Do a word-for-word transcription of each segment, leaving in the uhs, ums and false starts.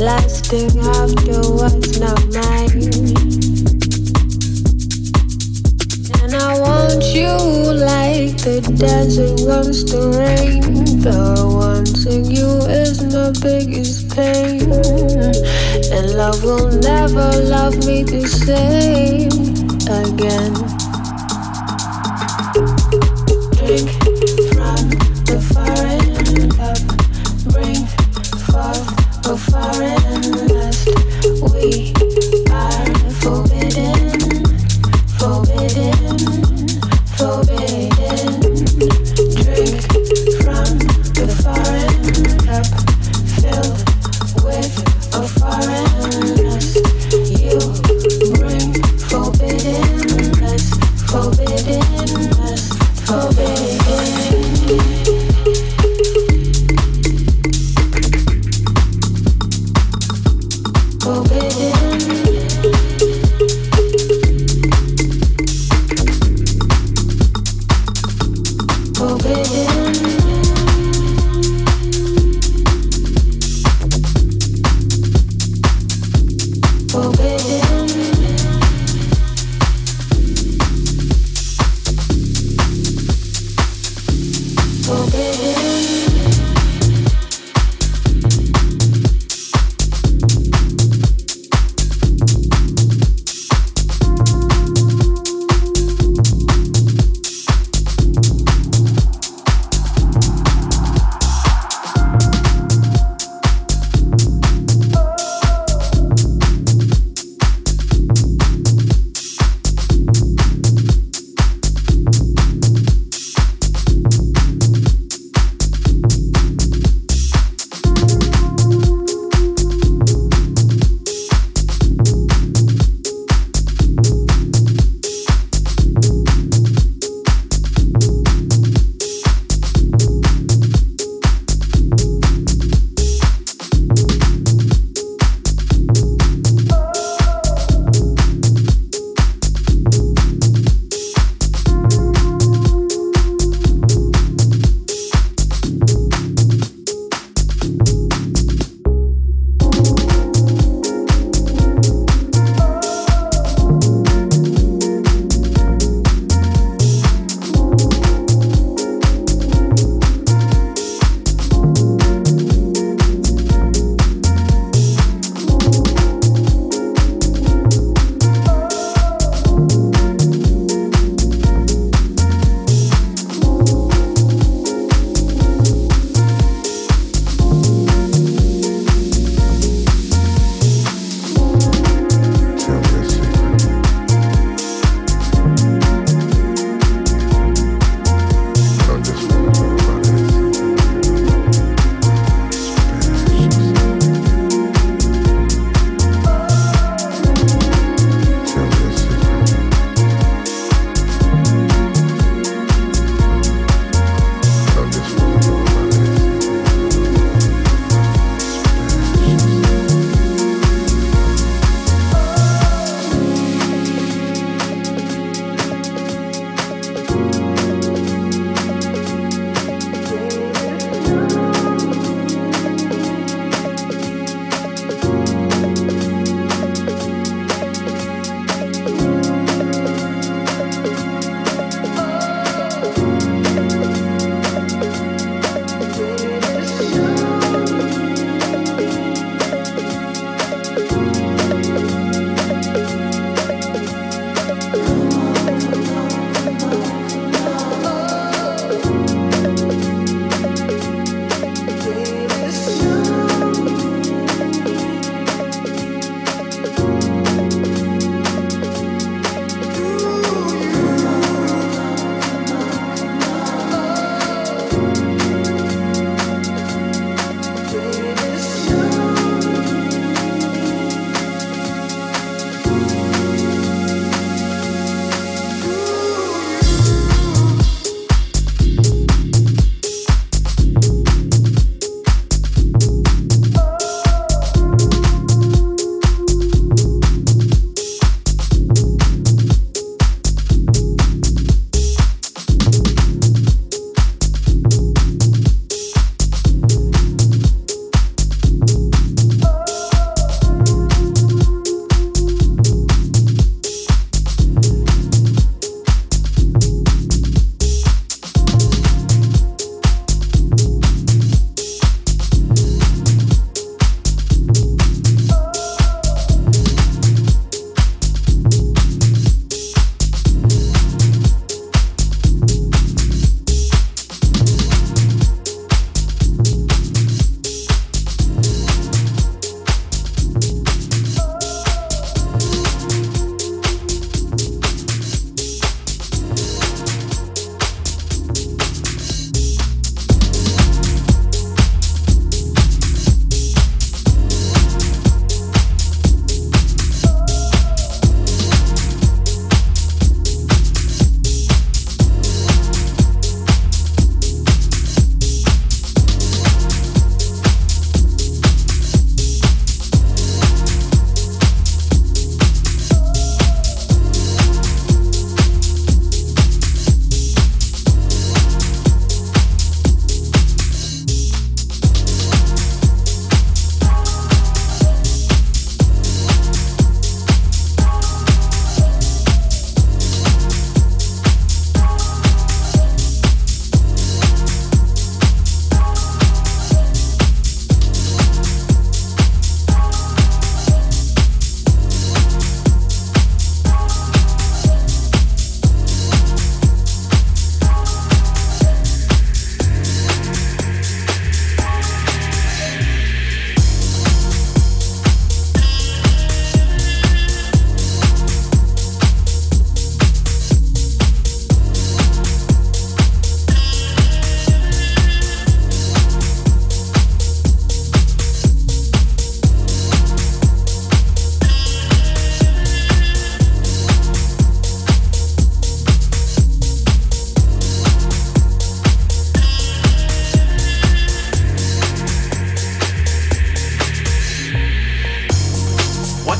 lasting afterwards, not mine. And I want you like the desert wants the rain, but wanting you is my biggest pain. And love will never love me the same again. Drink from the foreign cup, bring forth a foreign lust. We are forbidden, forbidden, forbidden. Drink from the foreign cup, filled with a foreign lust. You bring forbidden lust, forbidden lust, forbidden.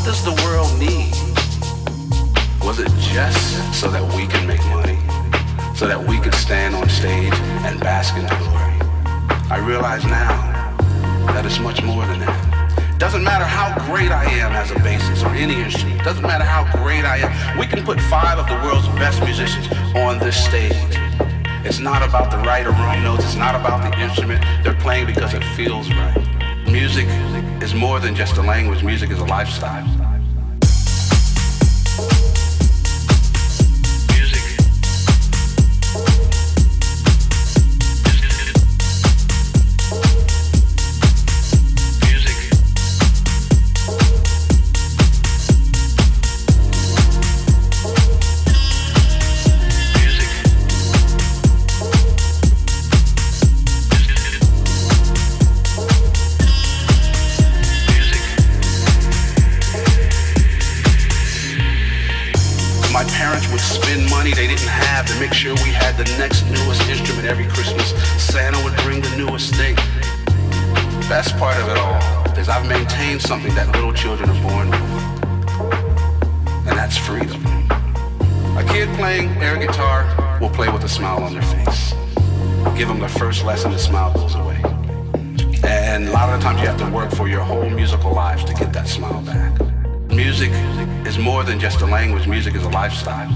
What does the world need? Was it just so that we can make money? So that we could stand on stage and bask in the glory? I realize now that it's much more than that. Doesn't matter how great I am as a bassist or any instrument. Doesn't matter how great I am. We can put five of the world's best musicians on this stage. It's not about the right or wrong notes. It's not about the instrument. They're playing because it feels right. Music is more than just a language. Music is a lifestyle. Something that little children are born with, and that's freedom. A kid playing air guitar will play with a smile on their face. Give them the first lesson, the smile goes away. And a lot of the times you have to work for your whole musical lives to get that smile back. Music is more than just a language. Music is a lifestyle.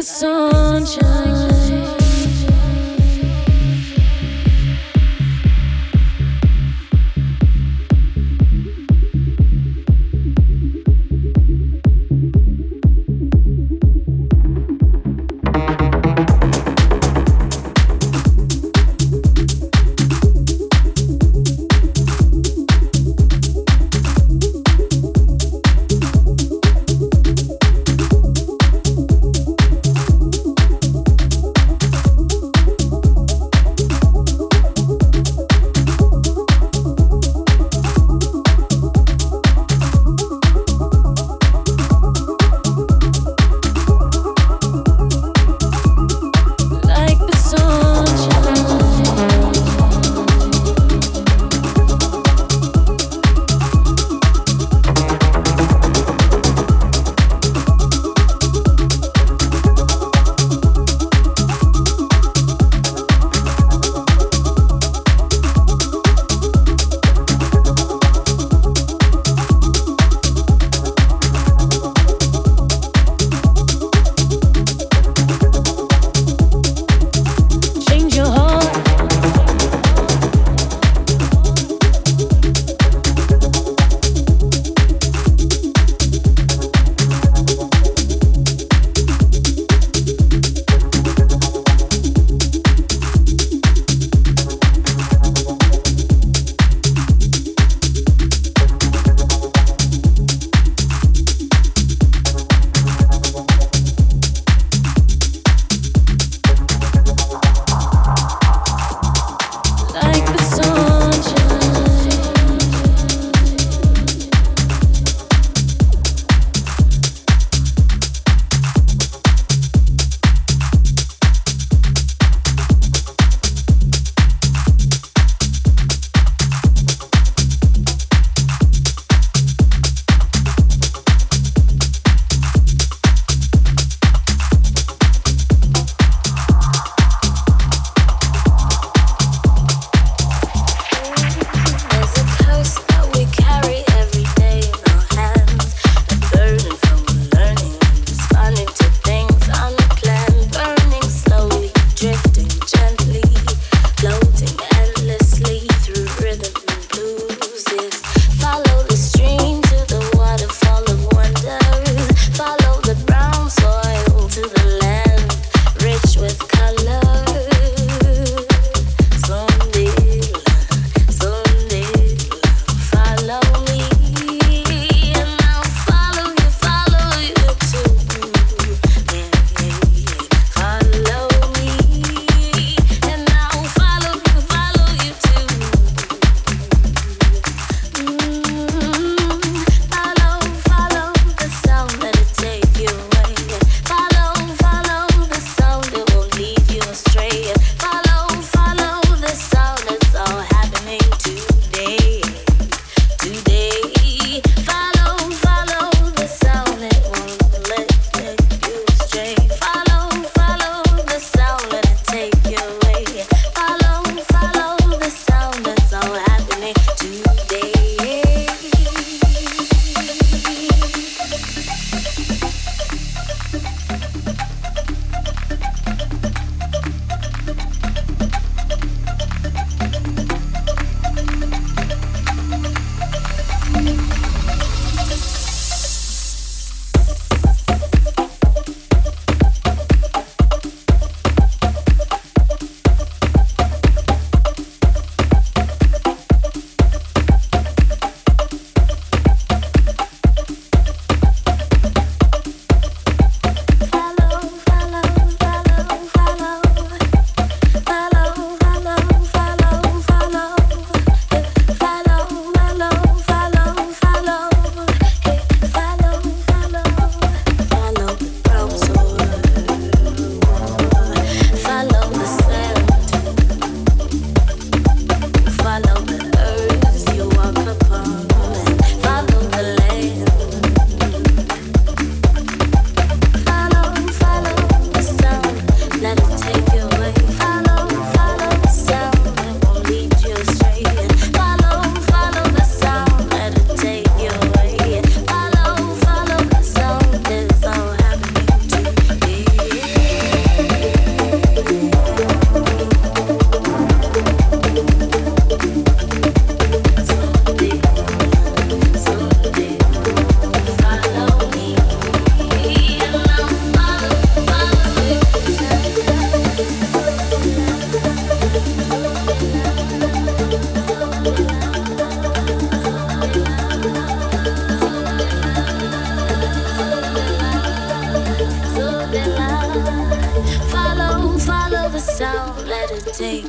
Sunshine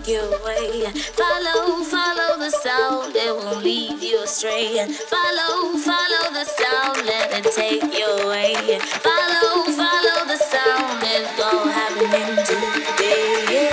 make your way. Follow, follow the sound, it won't lead you astray. Follow, follow the sound, let it take you away. Follow, follow the sound, it's all happening today.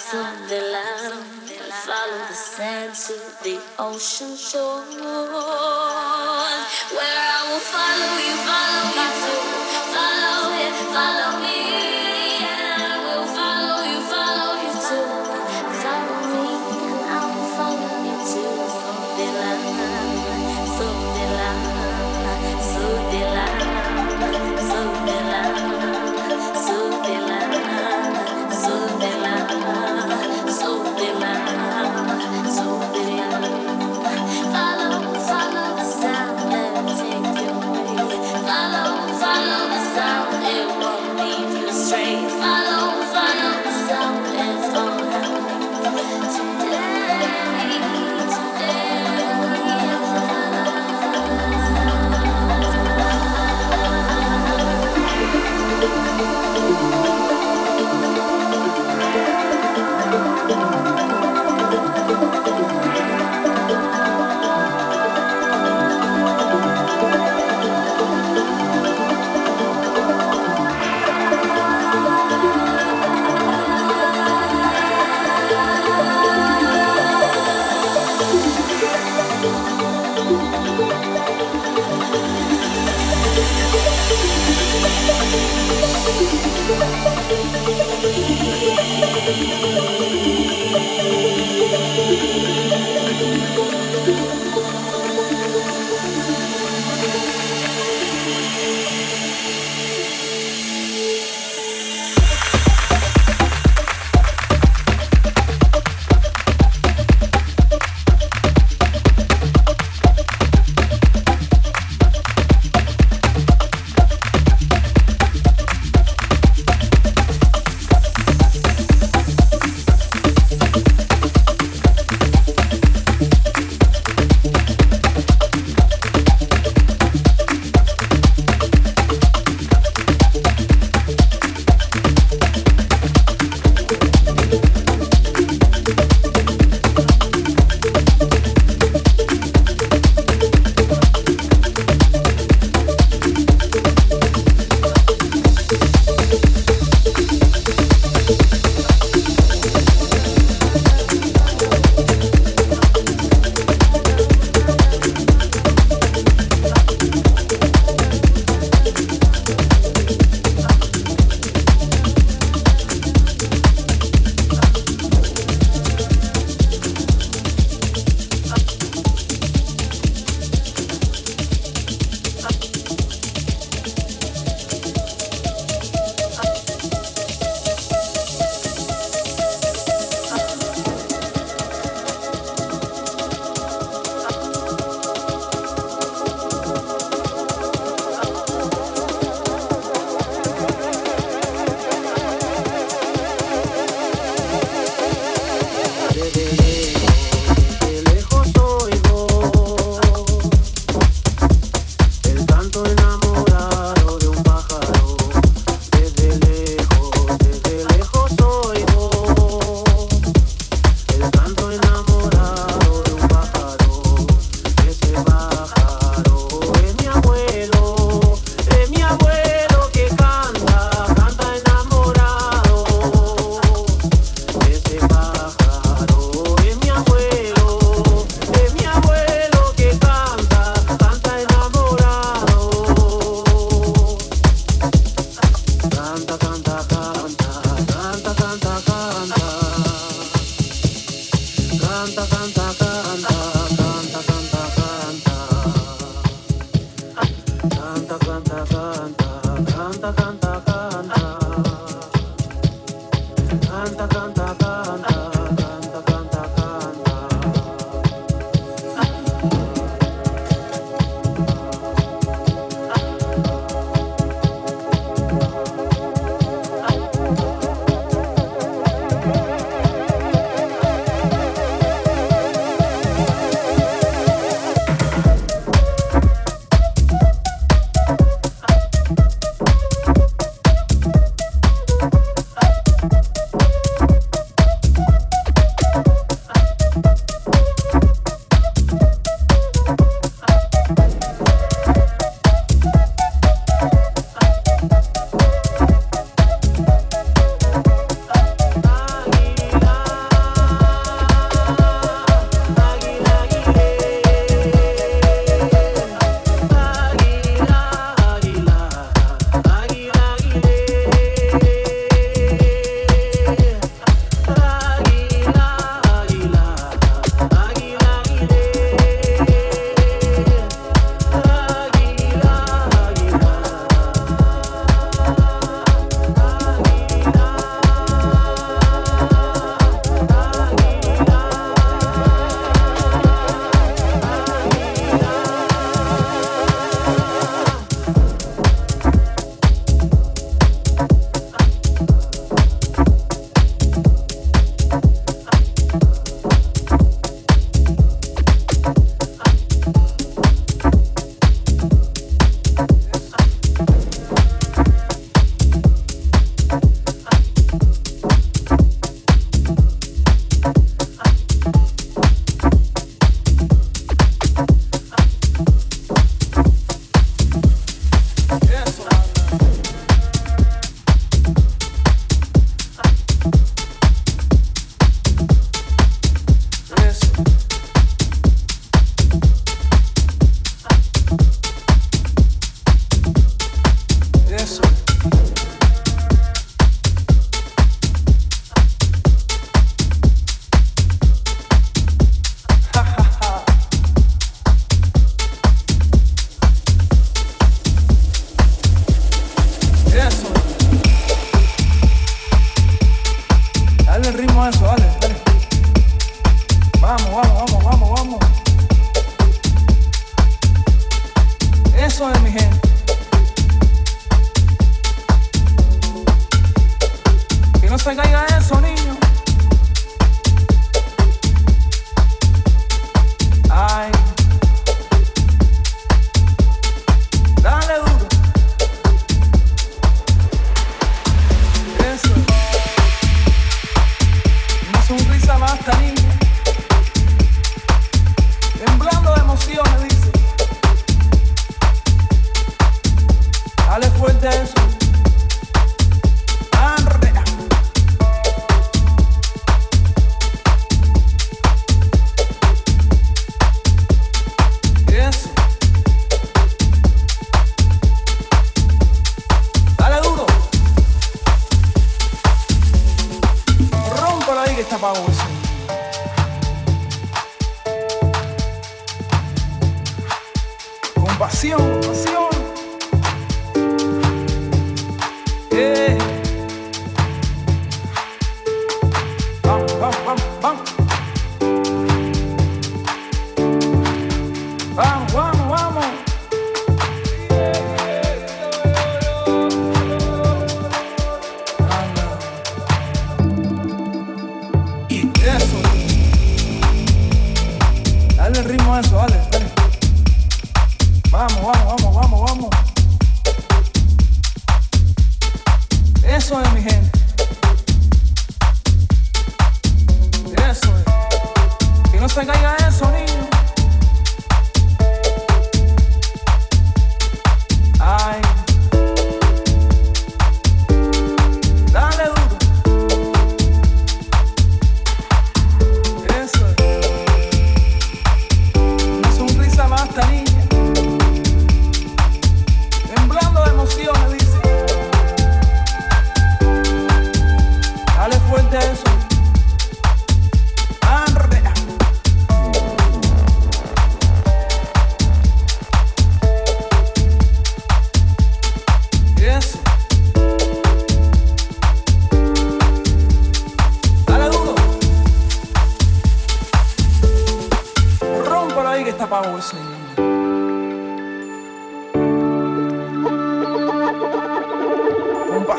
Follow, follow the sound, let it take you away.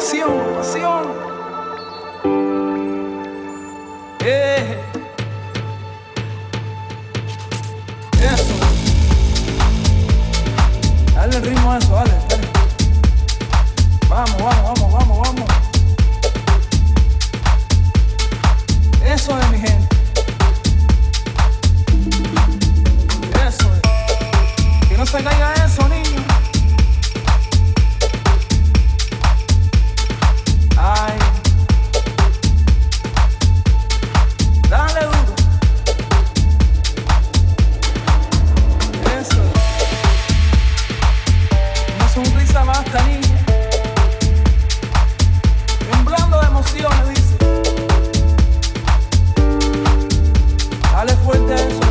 pasión, pasión. Eh. Eso. Dale el ritmo a eso, dale, dale. Vamos, vamos, vamos, vamos, vamos. Eso es mi gente. Eso es. Que no se caiga eso, niño. Ay. Dale duro. Eso. Una sonrisa más, esta niña. Temblando de emociones, dice. Dale fuerte a eso.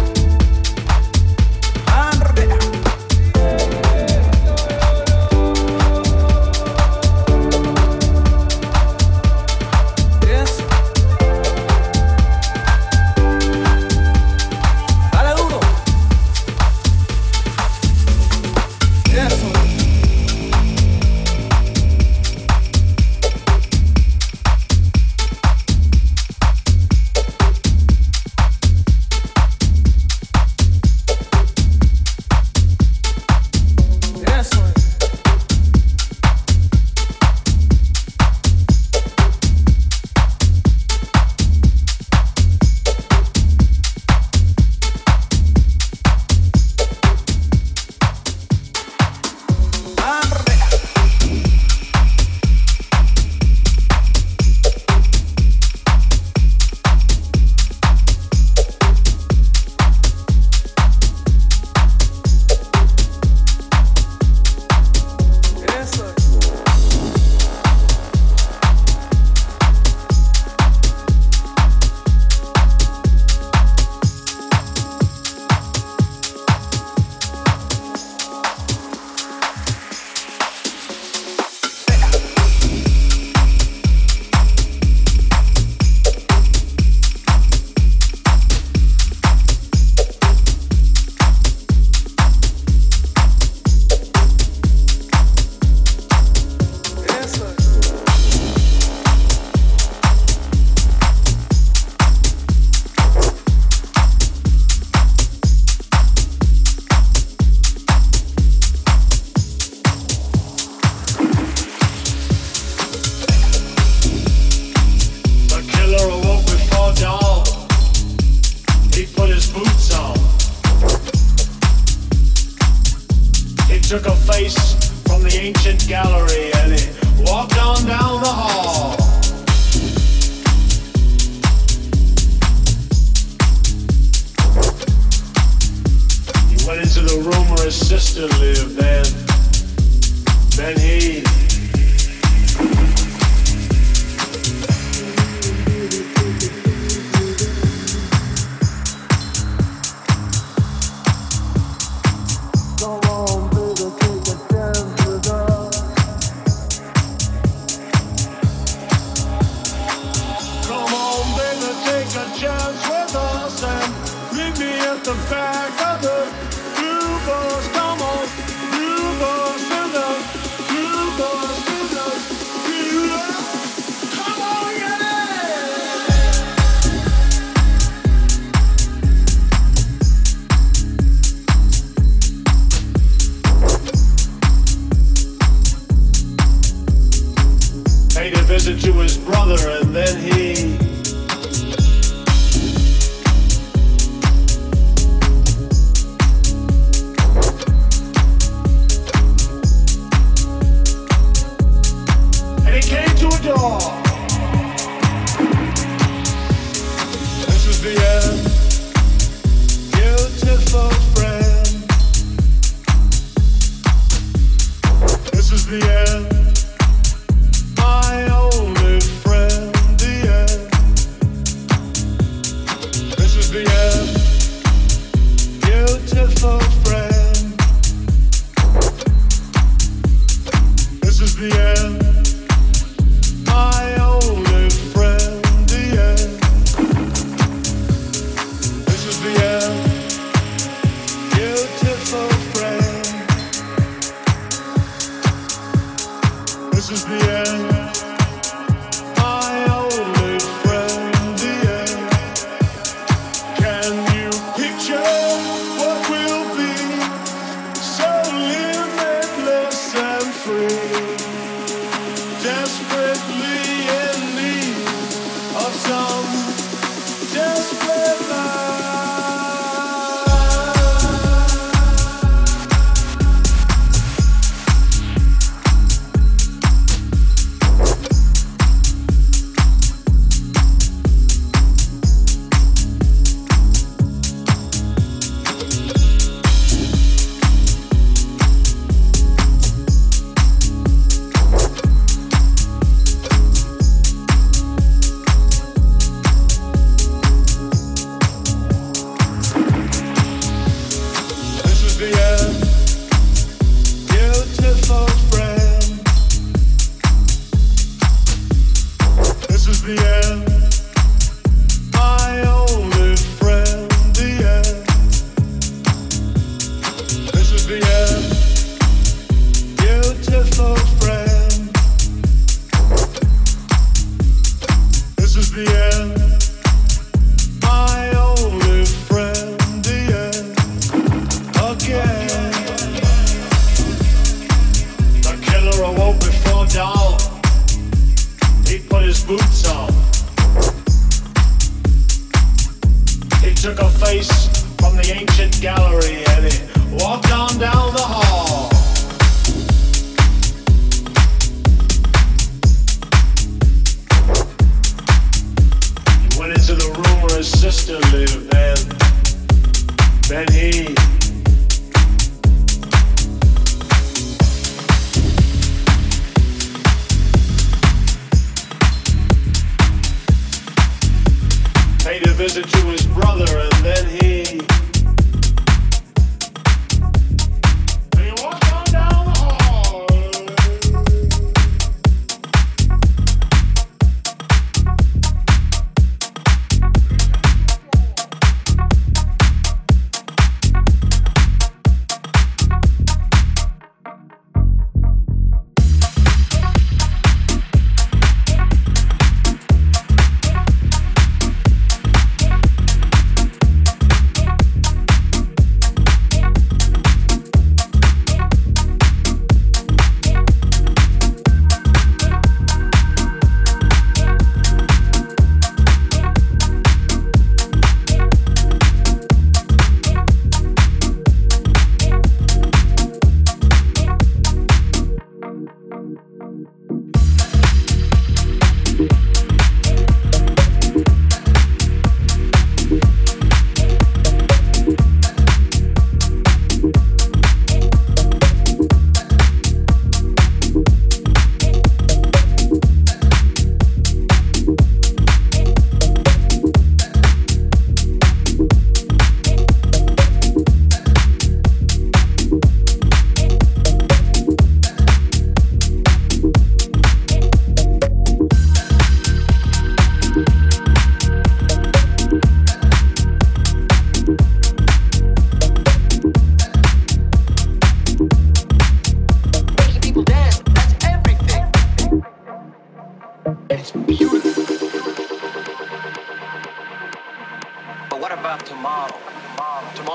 This is the end.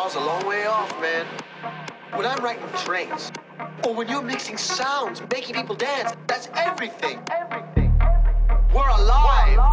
guitar's a long way off, man. When I'm writing trains, or when you're mixing sounds, making people dance, that's everything. Everything. We're alive. We're alive.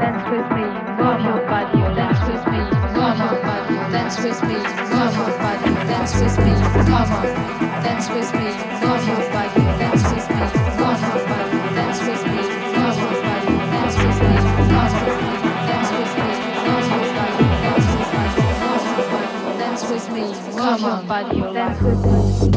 Dance with me, love your body, dance with me, love your body, dance with me, love your body. body, come on, body, that's good.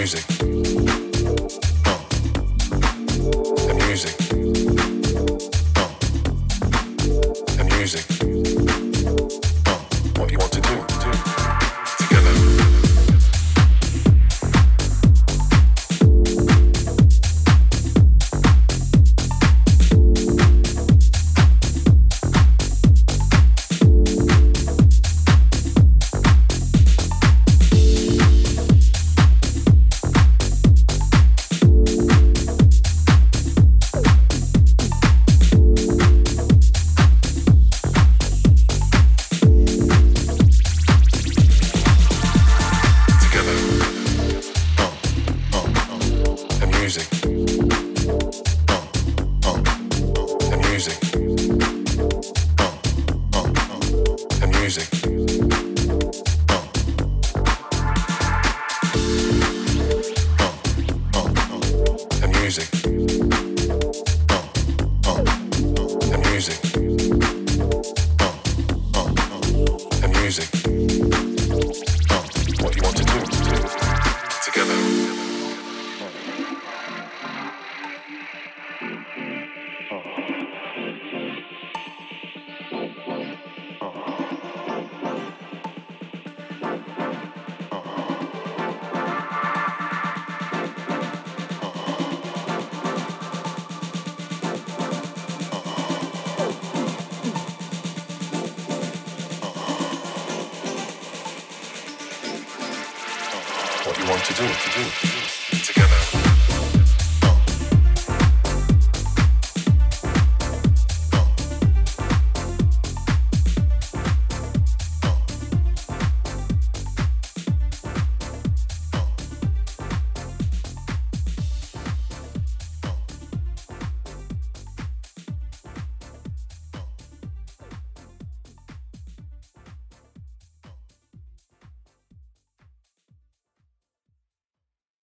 music. Uh. The music. Uh. The music. Uh. What you want to do? Together. What you want to do, to do, together.